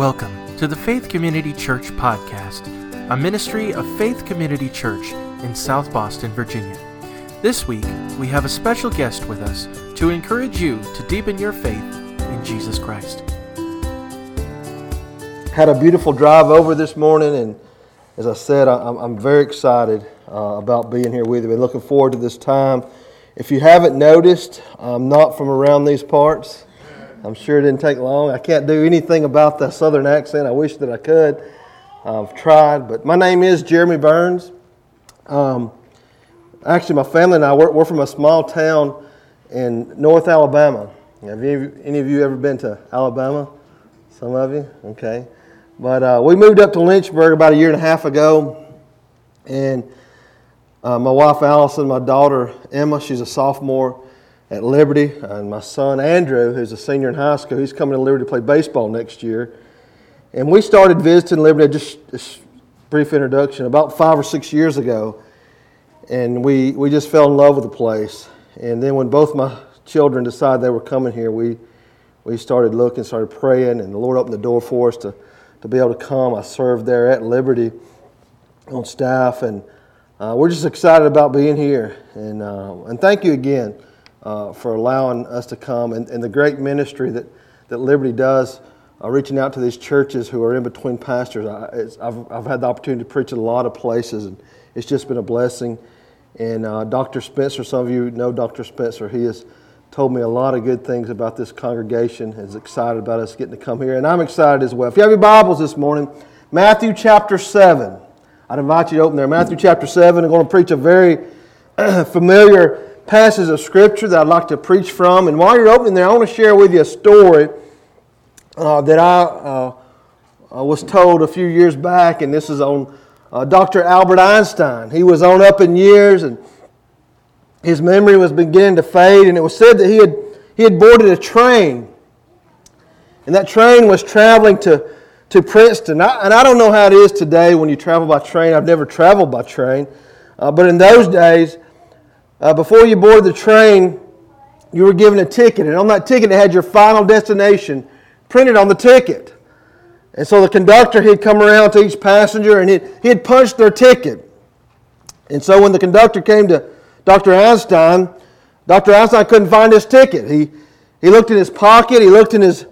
Welcome to the Faith Community Church Podcast, a ministry of Faith Community Church in South Boston, Virginia. This week, we have a special guest with us to encourage you to deepen your faith in Jesus Christ. Had a beautiful drive over this morning, and as I said, I'm very excited about being here with you. I've been looking forward to this time. If you haven't noticed, I'm not from around these parts. I'm sure it didn't take long. I can't do anything about the southern accent. I wish that I could. I've tried, but my name is Jeremy Burns. Actually, my family and I, we're from a small town in North Alabama. Have any of you ever been to Alabama? Some of you? Okay. But we moved up to Lynchburg about a year and a half ago. And my wife, Allison, my daughter, Emma, she's a sophomore at Liberty, and my son Andrew, who's a senior in high school, he's coming to Liberty to play baseball next year. And we started visiting Liberty, just a brief introduction, about 5 or 6 years ago. And we just fell in love with the place. And then when both my children decided they were coming here, we started looking, started praying, and the Lord opened the door for us to be able to come. I served there at Liberty on staff, and we're just excited about being here. And thank you again for allowing us to come, and the great ministry that Liberty does, reaching out to these churches who are in between pastors. I've had the opportunity to preach at a lot of places, and it's just been a blessing. And Dr. Spencer, some of you know Dr. Spencer, he has told me a lot of good things about this congregation, is excited about us getting to come here, and I'm excited as well. If you have your Bibles this morning, Matthew chapter 7. I'd invite you to open there. Matthew chapter 7, I'm going to preach a very familiar passages of Scripture that I'd like to preach from. And while you're opening there, I want to share with you a story that I was told a few years back, and this is on Dr. Albert Einstein. He was on up in years, and his memory was beginning to fade, and it was said that he had boarded a train, and that train was traveling to Princeton. I don't know how it is today when you travel by train. I've never traveled by train, but in those days, before you boarded the train, you were given a ticket. And on that ticket, it had your final destination printed on the ticket. And so the conductor, he'd come around to each passenger, and he'd punch their ticket. And so when the conductor came to Dr. Einstein couldn't find his ticket. He looked in his pocket. He looked in his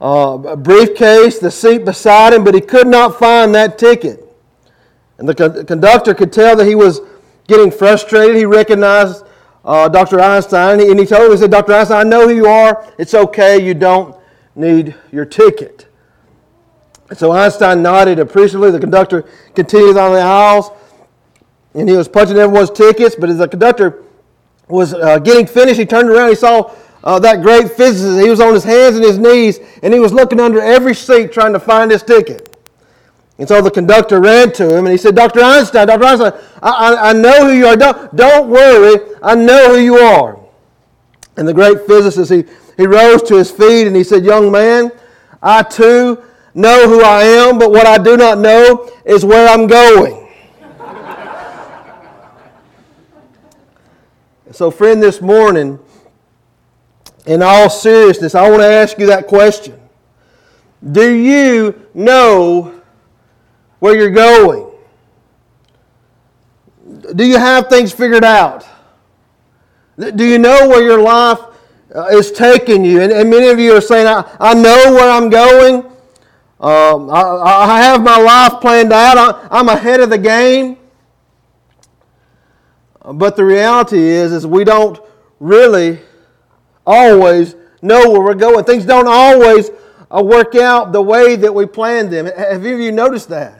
briefcase, the seat beside him, but he could not find that ticket. And the conductor could tell that he was getting frustrated. He recognized Dr. Einstein, and he told him, he said, "Dr. Einstein, I know who you are. It's okay. You don't need your ticket." And so Einstein nodded appreciatively. The conductor continued on the aisles, and he was punching everyone's tickets. But as the conductor was getting finished, he turned around. He saw that great physicist. He was on his hands and his knees, and he was looking under every seat trying to find his ticket. And so the conductor ran to him, and he said, Dr. Einstein, I know who you are. Don't worry. I know who you are." And the great physicist, he rose to his feet, and he said, "Young man, I too know who I am, but what I do not know is where I'm going." So friend, this morning, in all seriousness, I want to ask you that question. Do you know where you're going? Do you have things figured out? Do you know where your life is taking you? And many of you are saying, I know where I'm going. I have my life planned out. I'm ahead of the game. But the reality is we don't really always know where we're going. Things don't always work out the way that we planned them. Have any of you noticed that?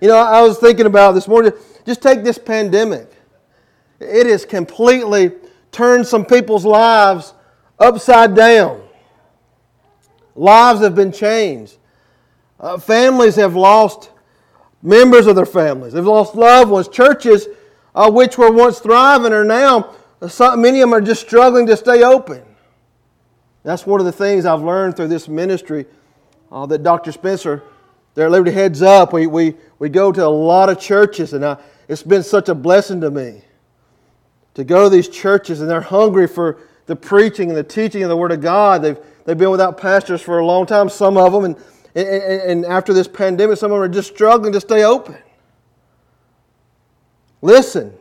You know, I was thinking about this morning, just take this pandemic. It has completely turned some people's lives upside down. Lives have been changed. Families have lost members of their families. They've lost loved ones. Churches, which were once thriving, are now, many of them are just struggling to stay open. That's one of the things I've learned through this ministry that Dr. Spencer there at Liberty heads up. We go to a lot of churches, and it's been such a blessing to me to go to these churches, and they're hungry for the preaching and the teaching of the Word of God. They've They've been without pastors for a long time, some of them, and after this pandemic, some of them are just struggling to stay open. Listen,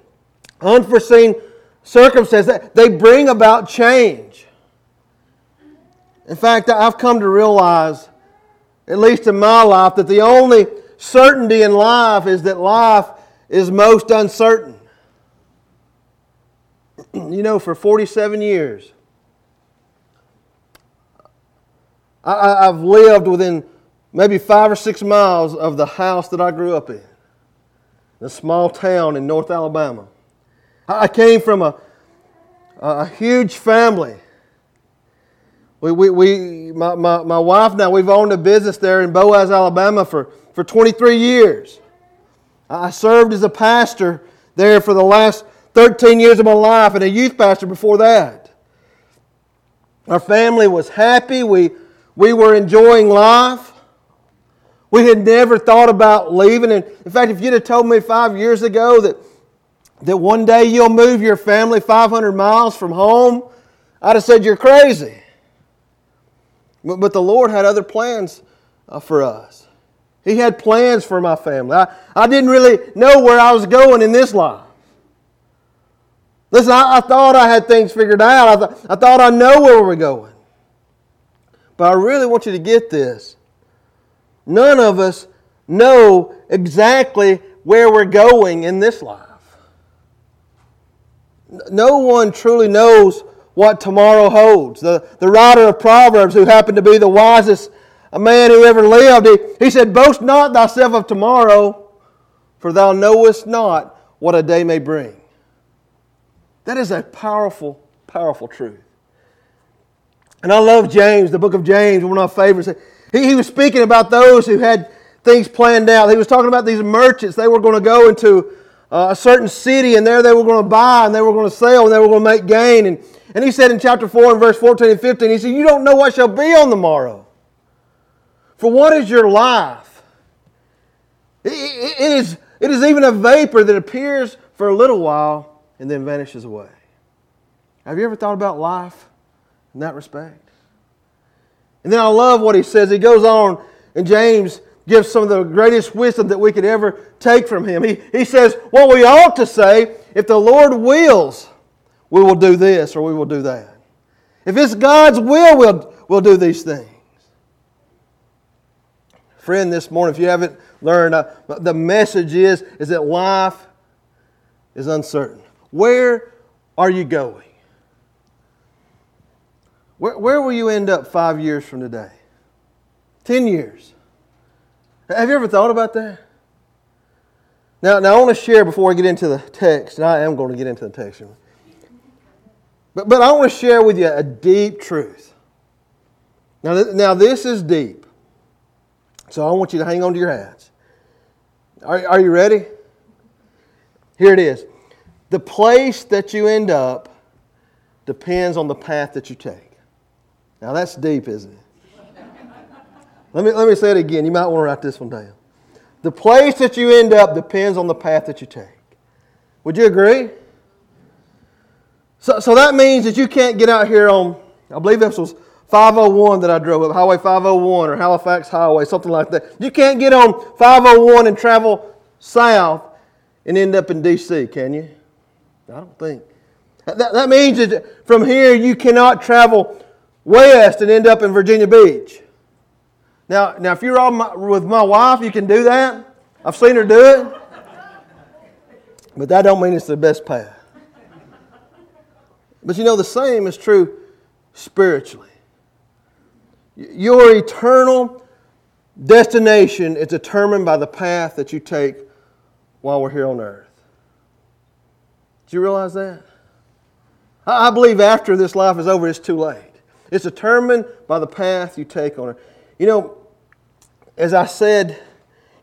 unforeseen circumstances, they bring about change. In fact, I've come to realize, at least in my life, that the only certainty in life is that life is most uncertain. You know, for 47 years, I've lived within maybe 5 or 6 miles of the house that I grew up in, a small town in North Alabama. I came from a huge family. My wife now, we've owned a business there in Boaz, Alabama for 23 years. I served as a pastor there for the last 13 years of my life and a youth pastor before that. Our family was happy. We were enjoying life. We had never thought about leaving. And in fact, if you'd have told me 5 years ago that one day you'll move your family 500 miles from home, I'd have said you're crazy. But the Lord had other plans for us. He had plans for my family. I didn't really know where I was going in this life. Listen, I thought I had things figured out. I thought I know where we were going. But I really want you to get this. None of us know exactly where we're going in this life. No one truly knows what tomorrow holds. The writer of Proverbs, who happened to be the wisest man who ever lived, he said, "Boast not thyself of tomorrow, for thou knowest not what a day may bring." That is a powerful, powerful truth. And I love James, the book of James, one of my favorites. He was speaking about those who had things planned out. He was talking about these merchants. They were going to go into a certain city, and there they were going to buy, and they were going to sell, and they were going to make gain. And he said in chapter 4 and verse 14 and 15, he said, "You don't know what shall be on the morrow. For what is your life? It is even a vapor that appears for a little while and then vanishes away." Have you ever thought about life in that respect? And then I love what he says. He goes on, and James gives some of the greatest wisdom that we could ever take from him. He says, what we ought to say, if the Lord wills, we will do this or we will do that. If it's God's will, we'll do these things. Friend, this morning, if you haven't learned, the message is that life is uncertain. Where are you going? Where will you end up 5 years from today? 10 years? Have you ever thought about that? Now I want to share before I get into the text, and I am going to get into the text. But I want to share with you a deep truth. Now this is deep. So I want you to hang on to your hats. Are you ready? Here it is. The place that you end up depends on the path that you take. Now that's deep, isn't it? Let me say it again. You might want to write this one down. The place that you end up depends on the path that you take. Would you agree? So that means that you can't get out here on, I believe this was 501 that I drove up, Highway 501 or Halifax Highway, something like that. You can't get on 501 and travel south and end up in D.C., can you? I don't think. That means that from here you cannot travel west and end up in Virginia Beach. Now, if you're with my wife, you can do that. I've seen her do it. But that don't mean it's the best path. But you know, the same is true spiritually. Your eternal destination is determined by the path that you take while we're here on earth. Do you realize that? I believe after this life is over, it's too late. It's determined by the path you take on earth. You know, as I said,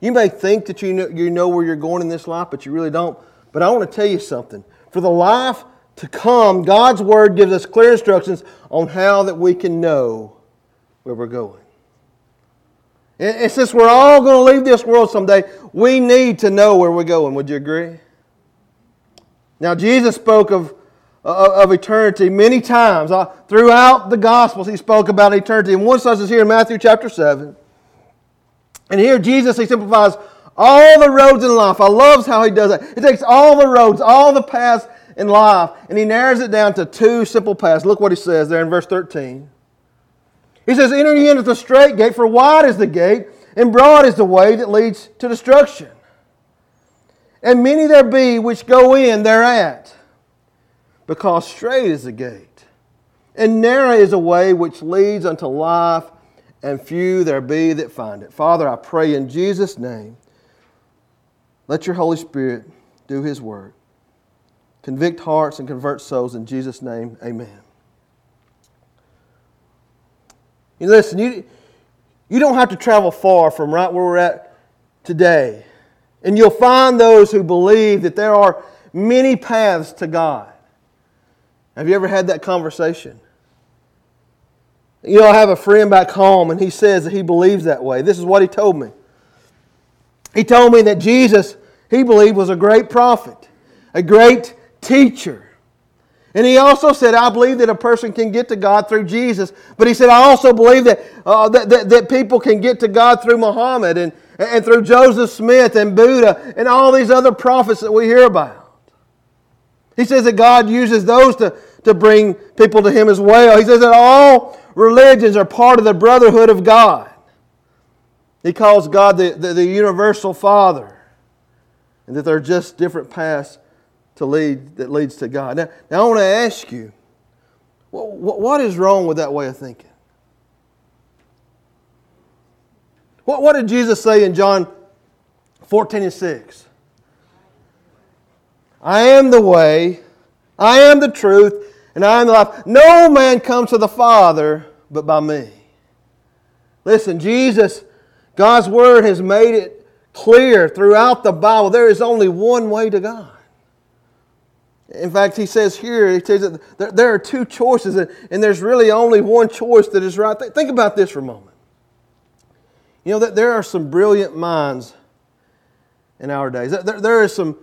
you may think that you know where you're going in this life, but you really don't. But I want to tell you something. For the life to come, God's Word gives us clear instructions on how that we can know where we're going. And since we're all going to leave this world someday, we need to know where we're going. Would you agree? Now, Jesus spoke of of eternity many times. Throughout the Gospels, He spoke about eternity. And one such is here in Matthew chapter 7. And here Jesus, He simplifies all the roads in life. I love how He does that. He takes all the roads, all the paths in life, and He narrows it down to two simple paths. Look what He says there in verse 13. He says, "Enter ye in at the straight gate, for wide is the gate, and broad is the way that leads to destruction. And many there be which go in thereat, because straight is the gate, and narrow is the way which leads unto life, and few there be that find it." Father, I pray in Jesus' name, let Your Holy Spirit do His work. Convict hearts and convert souls in Jesus' name, amen. You listen, you don't have to travel far from right where we're at today. And you'll find those who believe that there are many paths to God. Have you ever had that conversation? You know, I have a friend back home, and he says that he believes that way. This is what he told me. He told me that Jesus, he believed, was a great prophet, a great teacher. And he also said, "I believe that a person can get to God through Jesus." But he said, "I also believe that people can get to God through Muhammad and through Joseph Smith and Buddha and all these other prophets that we hear about." He says that God uses those to bring people to Him as well. He says that all religions are part of the brotherhood of God. He calls God the universal Father, and that there are just different paths that leads to God. Now I want to ask you, what is wrong with that way of thinking? What did Jesus say in John 14:6? "I am the way, I am the truth, and I am the life. No man comes to the Father but by Me." Listen, Jesus, God's Word has made it clear throughout the Bible. There is only one way to God. In fact, He says here, He says that there are two choices, and there's really only one choice that is right. Think about this for a moment. You know, that there are some brilliant minds in our days. There are some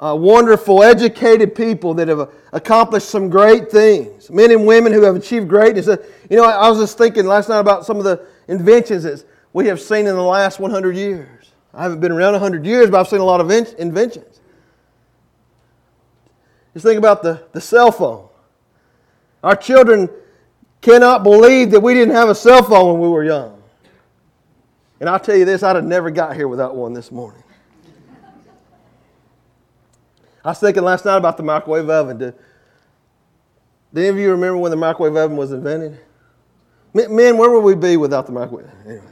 wonderful, educated people that have accomplished some great things. Men and women who have achieved greatness. You know, I was just thinking last night about some of the inventions that we have seen in the last 100 years. I haven't been around 100 years, but I've seen a lot of inventions. Just think about the cell phone. Our children cannot believe that we didn't have a cell phone when we were young. And I'll tell you this, I'd have never got here without one this morning. I was thinking last night about the microwave oven. Do any of you remember when the microwave oven was invented? Men, where would we be without the microwave oven? Anyway,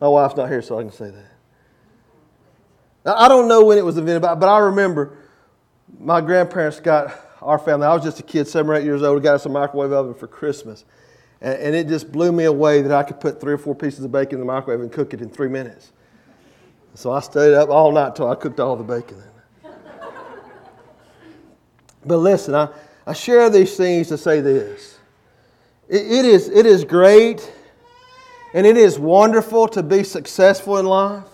my wife's not here, so I can say that. Now, I don't know when it was invented, but I remember my grandparents got our family. I was just a kid, 7 or 8 years old. Got us a microwave oven for Christmas. And it just blew me away that I could put 3 or 4 pieces of bacon in the microwave and cook it in 3 minutes. So I stayed up all night till I cooked all the bacon in it. But listen, I share these things to say this. It is great and it is wonderful to be successful in life.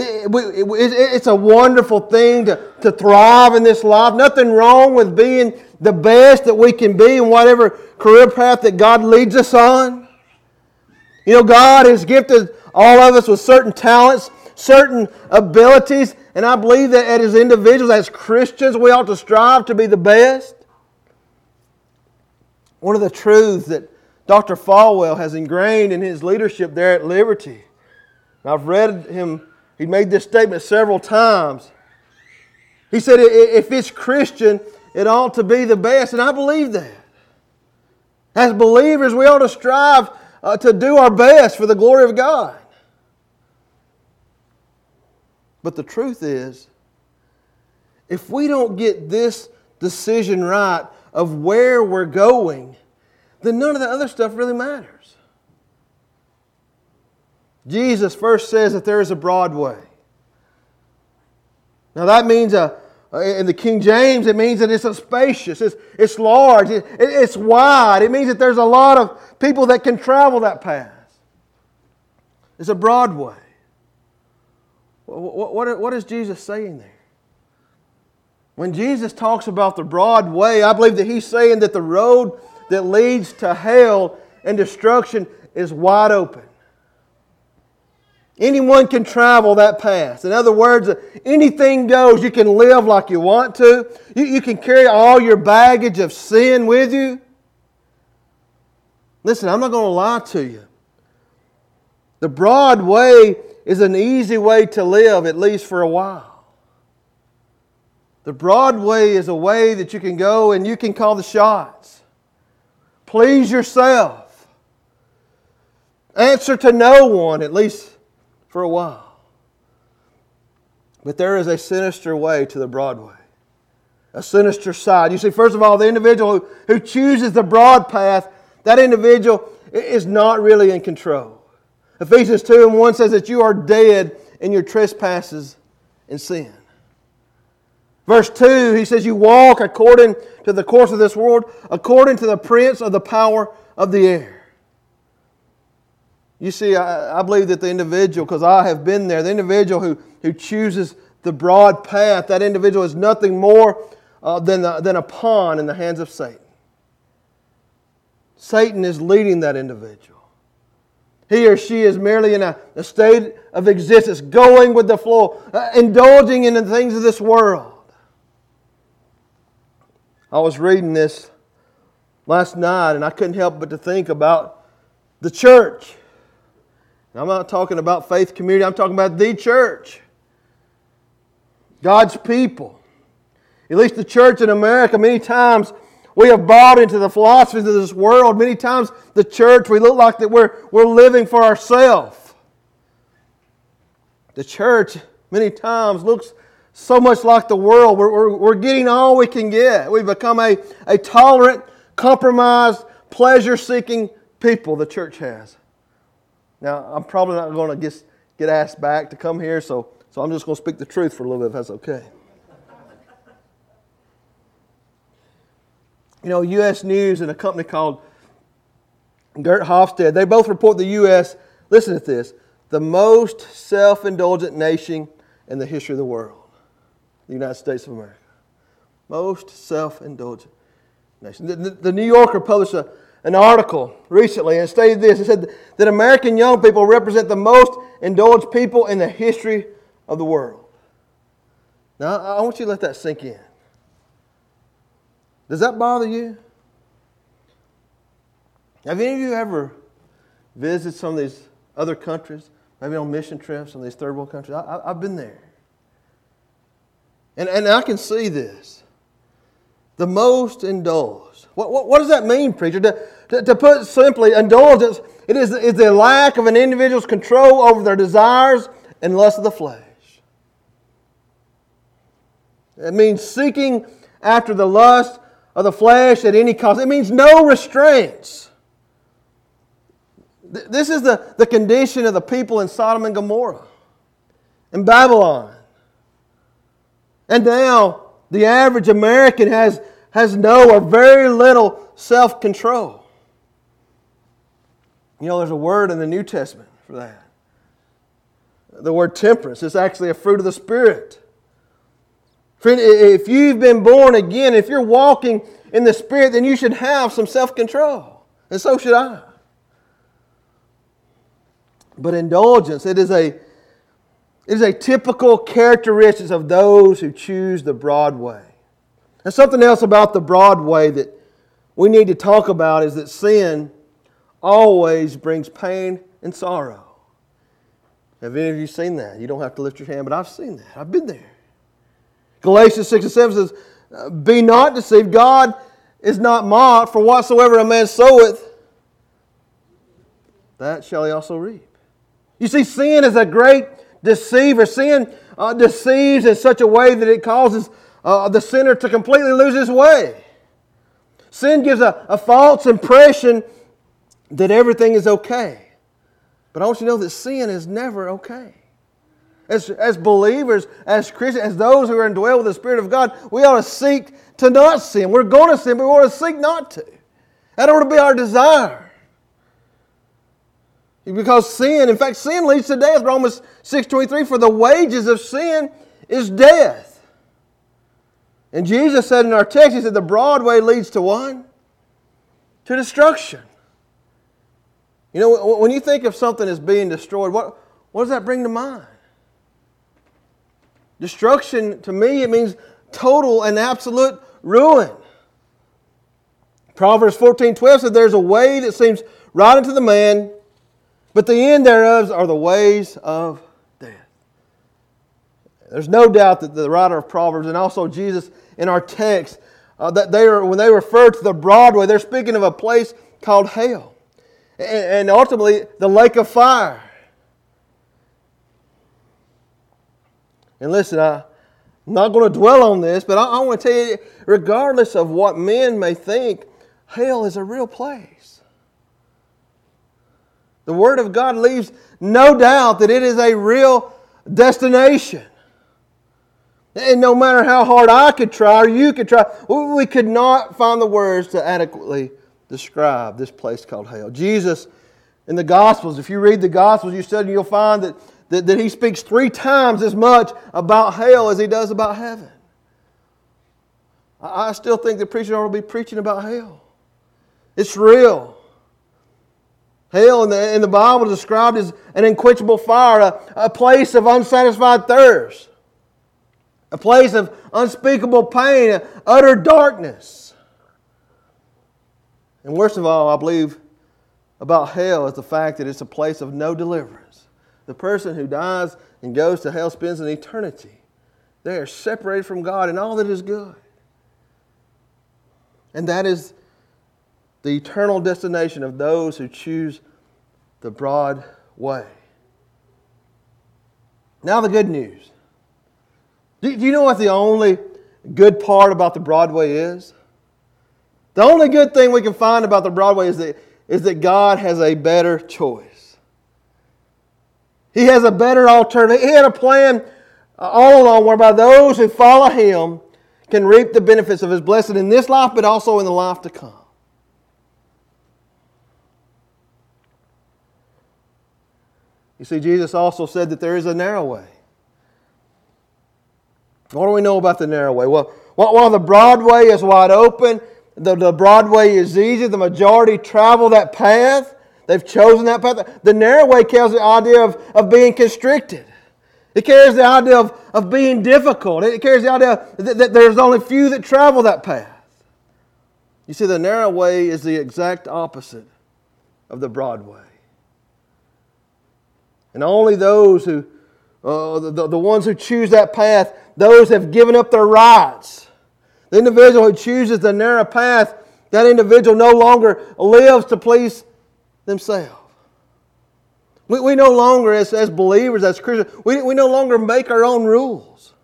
It's a wonderful thing to thrive in this life. Nothing wrong with being the best that we can be in whatever career path that God leads us on. You know, God has gifted all of us with certain talents, certain abilities, and I believe that as individuals, as Christians, we ought to strive to be the best. One of the truths that Dr. Falwell has ingrained in his leadership there at Liberty, and I've read him. He made this statement several times. He said, if it's Christian, it ought to be the best. And I believe that. As believers, we ought to strive to do our best for the glory of God. But the truth is, if we don't get this decision right of where we're going, then none of the other stuff really matters. Jesus first says that there is a broad way. Now that means, in the King James, it means that it's a spacious, it's large, it's wide. It means that there's a lot of people that can travel that path. It's a broad way. What is Jesus saying there? When Jesus talks about the broad way, I believe that He's saying that the road that leads to hell and destruction is wide open. Anyone can travel that path. In other words, anything goes. You can live like you want to. You can carry all your baggage of sin with you. Listen, I'm not going to lie to you. The broad way is an easy way to live, at least for a while. The broad way is a way that you can go and you can call the shots. Please yourself. Answer to no one, at least for a while. But there is a sinister way to the broad way. A sinister side. You see, first of all, the individual who chooses the broad path, that individual is not really in control. Ephesians 2:1 says that you are dead in your trespasses and sin. Verse 2, he says, you walk according to the course of this world, according to the prince of the power of the air. You see, I believe that the individual, because I have been there, the individual who chooses the broad path, that individual is nothing more than a pawn in the hands of Satan. Satan is leading that individual. He or she is merely in a state of existence, going with the flow, indulging in the things of this world. I was reading this last night and I couldn't help but to think about the church. And I'm not talking about Faith Community, I'm talking about the church. God's people. At least the church in America, many times we have bought into the philosophies of this world. Many times the church, we look like that we're living for ourselves. The church many times looks so much like the world. We're getting all we can get. We've become a tolerant, compromised, pleasure-seeking people, the church has. Now, I'm probably not going to get asked back to come here, so I'm just going to speak the truth for a little bit, if that's okay. You know, U.S. News and a company called Gert Hofstede, they both report the U.S., listen to this, the most self-indulgent nation in the history of the world. The United States of America. Most self-indulgent nation. The New Yorker published an article recently and stated this. It said that American young people represent the most indulged people in the history of the world. Now, I want you to let that sink in. Does that bother you? Have any of you ever visited some of these other countries, maybe on mission trips, some of these third world countries? I've been there. And I can see this. The most indulged. What does that mean, preacher? To put simply, indulgence, it is the lack of an individual's control over their desires and lust of the flesh. It means seeking after the lust of the flesh at any cost. It means no restraints. This is the condition of the people in Sodom and Gomorrah, in Babylon. And now, the average American has no or very little self-control. You know, there's a word in the New Testament for that. The word temperance is actually a fruit of the Spirit. Friend, if you've been born again, if you're walking in the Spirit, then you should have some self-control. And so should I. But indulgence, it is a typical characteristic of those who choose the broad way. And something else about the broad way that we need to talk about is that sin always brings pain and sorrow. Have any of you seen that? You don't have to lift your hand, but I've seen that. I've been there. Galatians 6:7 says, "Be not deceived, God is not mocked, for whatsoever a man soweth, that shall he also reap." You see, sin is a great deceiver. Sin deceives in such a way that it causes the sinner to completely lose his way. Sin gives a false impression that everything is okay. But I want you to know that sin is never okay. As believers, as Christians, as those who are indwelled with the Spirit of God, we ought to seek to not sin. We're going to sin, but we ought to seek not to. That ought to be our desire. Because sin, in fact, sin leads to death. Romans 6:23, for the wages of sin is death. And Jesus said in our text, He said, the broad way leads to what? To destruction. You know, when you think of something as being destroyed, what does that bring to mind? Destruction, to me, it means total and absolute ruin. Proverbs 14:12 said, there's a way that seems right unto the man, but the end thereof are the ways of death. There's no doubt that the writer of Proverbs and also Jesus in our text, that they are, when they refer to the broad way, they're speaking of a place called hell. And ultimately, the lake of fire. And listen, I'm not going to dwell on this, but I want to tell you, regardless of what men may think, hell is a real place. The Word of God leaves no doubt that it is a real destination. And no matter how hard I could try or you could try, we could not find the words to adequately describe this place called hell. Jesus in the Gospels, if you read the Gospels, you study, you'll find that He speaks 3 times as much about hell as He does about heaven. I still think the preacher ought to be preaching about hell. It's real. Hell in the Bible is described as an unquenchable fire, a place of unsatisfied thirst, a place of unspeakable pain, utter darkness. And worst of all, I believe about hell is the fact that it's a place of no deliverance. The person who dies and goes to hell spends an eternity. They are separated from God and all that is good. And that is the eternal destination of those who choose the broad way. Now the good news. Do you know what the only good part about the broad way is? The only good thing we can find about the broad way is that God has a better choice. He has a better alternative. He had a plan all along whereby those who follow Him can reap the benefits of His blessing in this life, but also in the life to come. You see, Jesus also said that there is a narrow way. What do we know about the narrow way? Well, while the broad way is wide open, the broad way is easy, the majority travel that path. They've chosen that path. The narrow way carries the idea of being constricted. It carries the idea of being difficult. It carries the idea that there's only few that travel that path. You see, the narrow way is the exact opposite of the broad way. And only those who, the ones who choose that path, those have given up their rights. The individual who chooses the narrow path, that individual no longer lives to please themselves. We no longer, as believers, as Christians, we no longer make our own rules.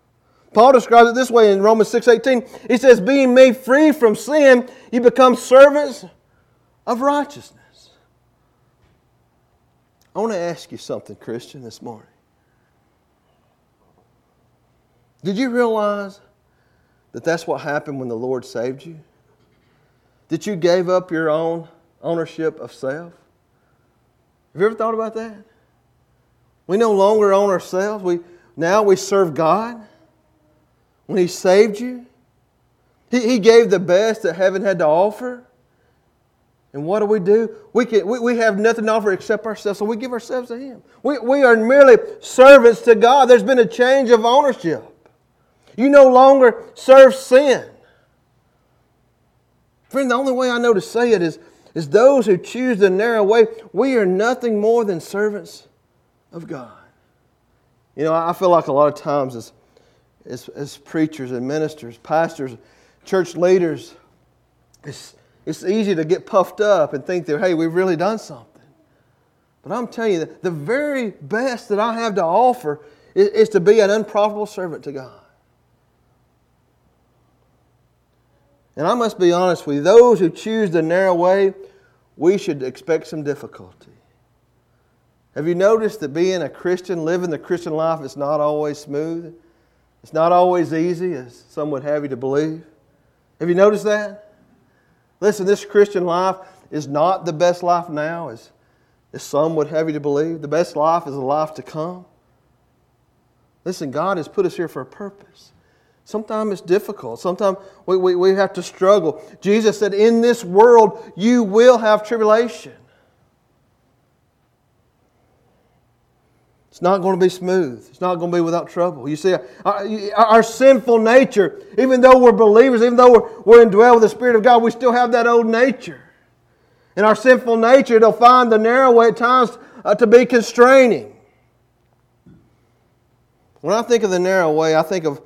Paul describes it this way in Romans 6:18. He says, being made free from sin, you become servants of righteousness. I want to ask you something, Christian, this morning. Did you realize that that's what happened when the Lord saved you? That you gave up your own ownership of self? Have you ever thought about that? We no longer own ourselves. Now we serve God. When He saved you, He gave the best that heaven had to offer. And what do? We have nothing to offer except ourselves, so we give ourselves to Him. We are merely servants to God. There's been a change of ownership. You no longer serve sin. Friend, the only way I know to say it is those who choose the narrow way, we are nothing more than servants of God. You know, I feel like a lot of times as preachers and ministers, pastors, church leaders, it's easy to get puffed up and think that, hey, we've really done something. But I'm telling you, the very best that I have to offer is to be an unprofitable servant to God. And I must be honest with you, those who choose the narrow way, we should expect some difficulty. Have you noticed that being a Christian, living the Christian life, is not always smooth? It's not always easy, as some would have you to believe. Have you noticed that? Listen, this Christian life is not the best life now, as some would have you to believe. The best life is the life to come. Listen, God has put us here for a purpose. Sometimes it's difficult. Sometimes we have to struggle. Jesus said, in this world you will have tribulation. It's not going to be smooth. It's not going to be without trouble. You see, our sinful nature, even though we're believers, even though we're indwelled with the Spirit of God, we still have that old nature. And our sinful nature, it'll find the narrow way at times to be constraining. When I think of the narrow way, I think of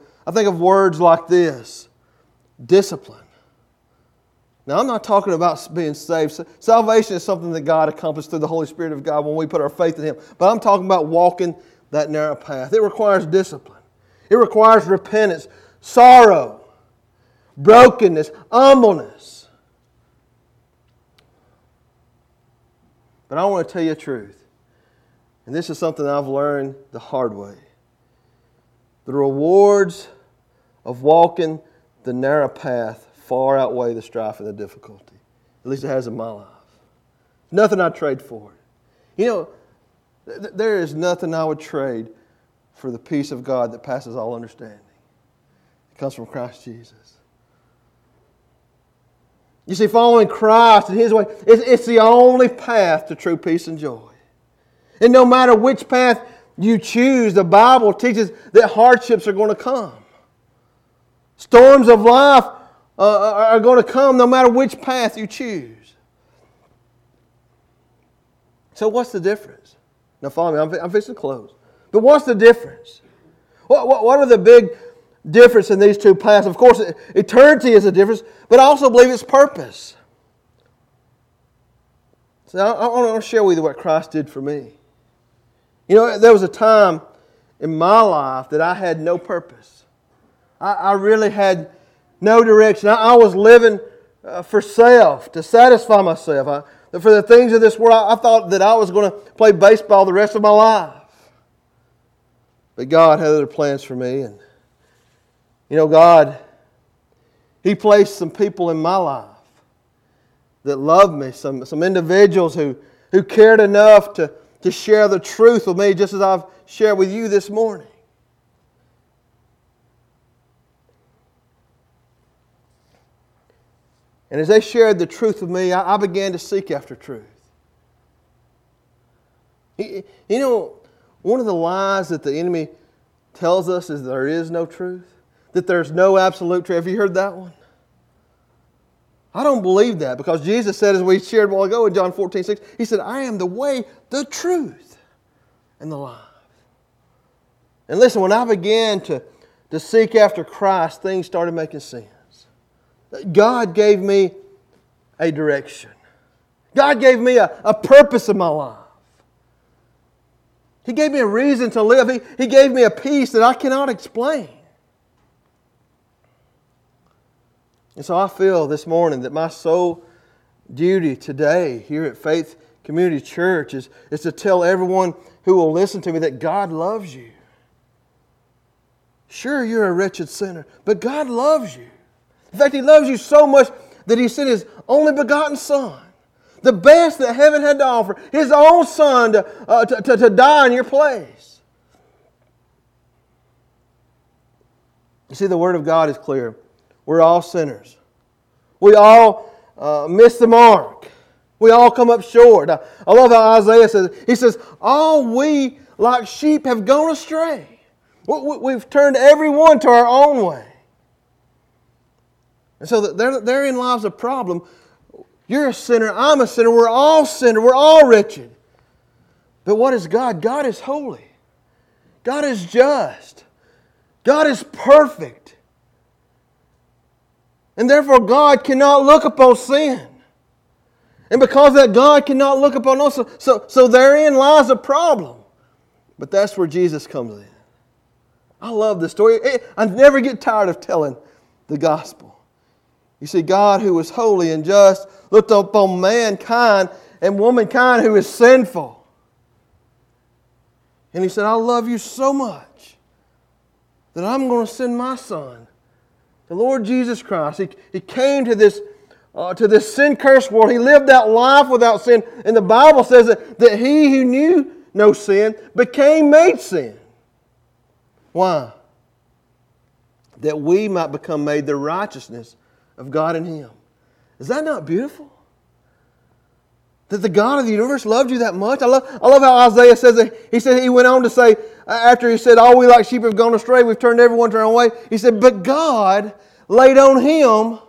words like this: discipline. Now, I'm not talking about being saved. Salvation is something that God accomplished through the Holy Spirit of God when we put our faith in Him. But I'm talking about walking that narrow path. It requires discipline. It requires repentance, sorrow, brokenness, humbleness. But I want to tell you the truth. And this is something I've learned the hard way. The rewards of walking the narrow path far outweigh the strife and the difficulty. At least it has in my life. Nothing I trade for it. You know, there is nothing I would trade for the peace of God that passes all understanding. It comes from Christ Jesus. You see, following Christ and His way, it's the only path to true peace and joy. And no matter which path you choose, the Bible teaches that hardships are going to come. Storms of life are going to come no matter which path you choose. So what's the difference? Now follow me, I'm fixing to close. But what's the difference? What are the big difference in these two paths? Of course, eternity is a difference, but I also believe it's purpose. So I want to share with you what Christ did for me. You know, there was a time in my life that I had no purpose. I really had no direction. I was living for self, to satisfy myself. For the things of this world, I thought that I was going to play baseball the rest of my life. But God had other plans for me. And, you know, God, He placed some people in my life that loved me, some individuals who cared enough to share the truth with me, just as I've shared with you this morning. And as they shared the truth with me, I began to seek after truth. You know, one of the lies that the enemy tells us is there is no truth, that there's no absolute truth. Have you heard that one? I don't believe that, because Jesus said, as we shared a while ago in John 14:6, He said, I am the way, the truth, and the life. And listen, when I began to seek after Christ, things started making sense. God gave me a direction. God gave me a purpose in my life. He gave me a reason to live. He gave me a peace that I cannot explain. And so I feel this morning that my sole duty today here at Faith Community Church is to tell everyone who will listen to me that God loves you. Sure, you're a wretched sinner, but God loves you. In fact, He loves you so much that He sent His only begotten Son, the best that heaven had to offer, His own Son to die in your place. You see, the Word of God is clear. We're all sinners. We all miss the mark. We all come up short. Now, I love how Isaiah says, he says, all we like sheep have gone astray. We've turned everyone to our own way. And so therein lies a problem. You're a sinner. I'm a sinner. We're all sinner. We're all wretched. But what is God? God is holy. God is just. God is perfect. And therefore, God cannot look upon sin. And because of that, God cannot look upon us. So therein lies a problem. But that's where Jesus comes in. I love this story. I never get tired of telling the gospel. You see, God, who is holy and just, looked upon mankind and womankind who is sinful. And He said, I love you so much that I'm going to send my Son. The Lord Jesus Christ, He came to this sin-cursed world. He lived that life without sin. And the Bible says that He who knew no sin became made sin. Why? that we might become made the righteousness of God in Him. Is that not beautiful? That the God of the universe loved you that much. I love how Isaiah says that. He said, he went on to say, after he said, all we like sheep have gone astray, we've turned everyone to our own way. He said, but God laid on Him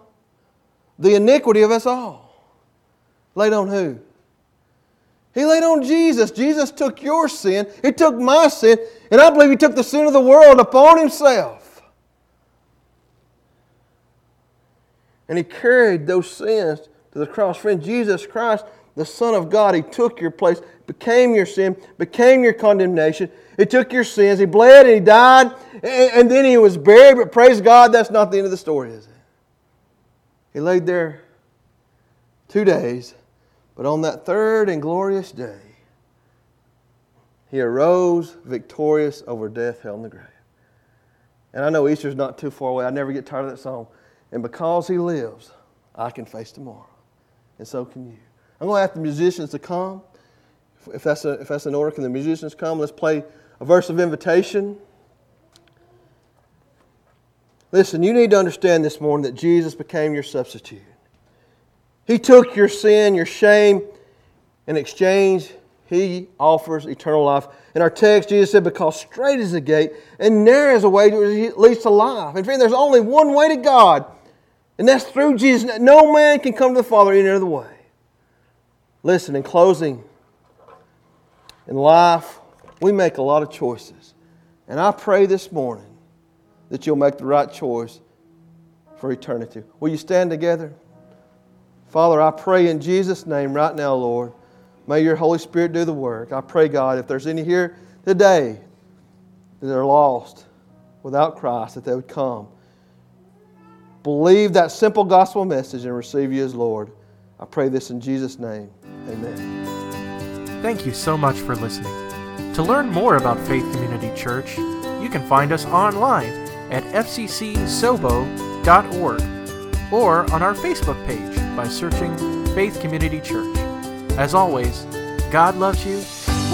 the iniquity of us all. Laid on who? He laid on Jesus. Jesus took your sin. He took my sin. And I believe He took the sin of the world upon Himself. And He carried those sins to the cross. Friend, Jesus Christ, the Son of God, He took your place, became your sin, became your condemnation. He took your sins. He bled and He died. And then He was buried. But praise God, that's not the end of the story, is it? He laid there 2 days. But on that third and glorious day, He arose victorious over death, hell, and the grave. And I know Easter's not too far away. I never get tired of that song. And because He lives, I can face tomorrow. And so can you. I'm going to ask the musicians to come. If that's an order, can the musicians come? Let's play a verse of invitation. Listen, you need to understand this morning that Jesus became your substitute. He took your sin, your shame. In exchange, He offers eternal life. In our text, Jesus said, because straight is the gate and narrow is the way that leads to life. In fact, there's only one way to God, and that's through Jesus. No man can come to the Father any other way. Listen, in closing, in life, we make a lot of choices. And I pray this morning that you'll make the right choice for eternity. Will you stand together? Father, I pray in Jesus' name right now, Lord, may Your Holy Spirit do the work. I pray, God, if there's any here today that are lost without Christ, that they would come. Believe that simple gospel message and receive You as Lord. I pray this in Jesus' name. Amen. Thank you so much for listening. To learn more about Faith Community Church, you can find us online at fccsobo.org or on our Facebook page by searching Faith Community Church. As always, God loves you,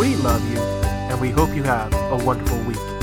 we love you, and we hope you have a wonderful week.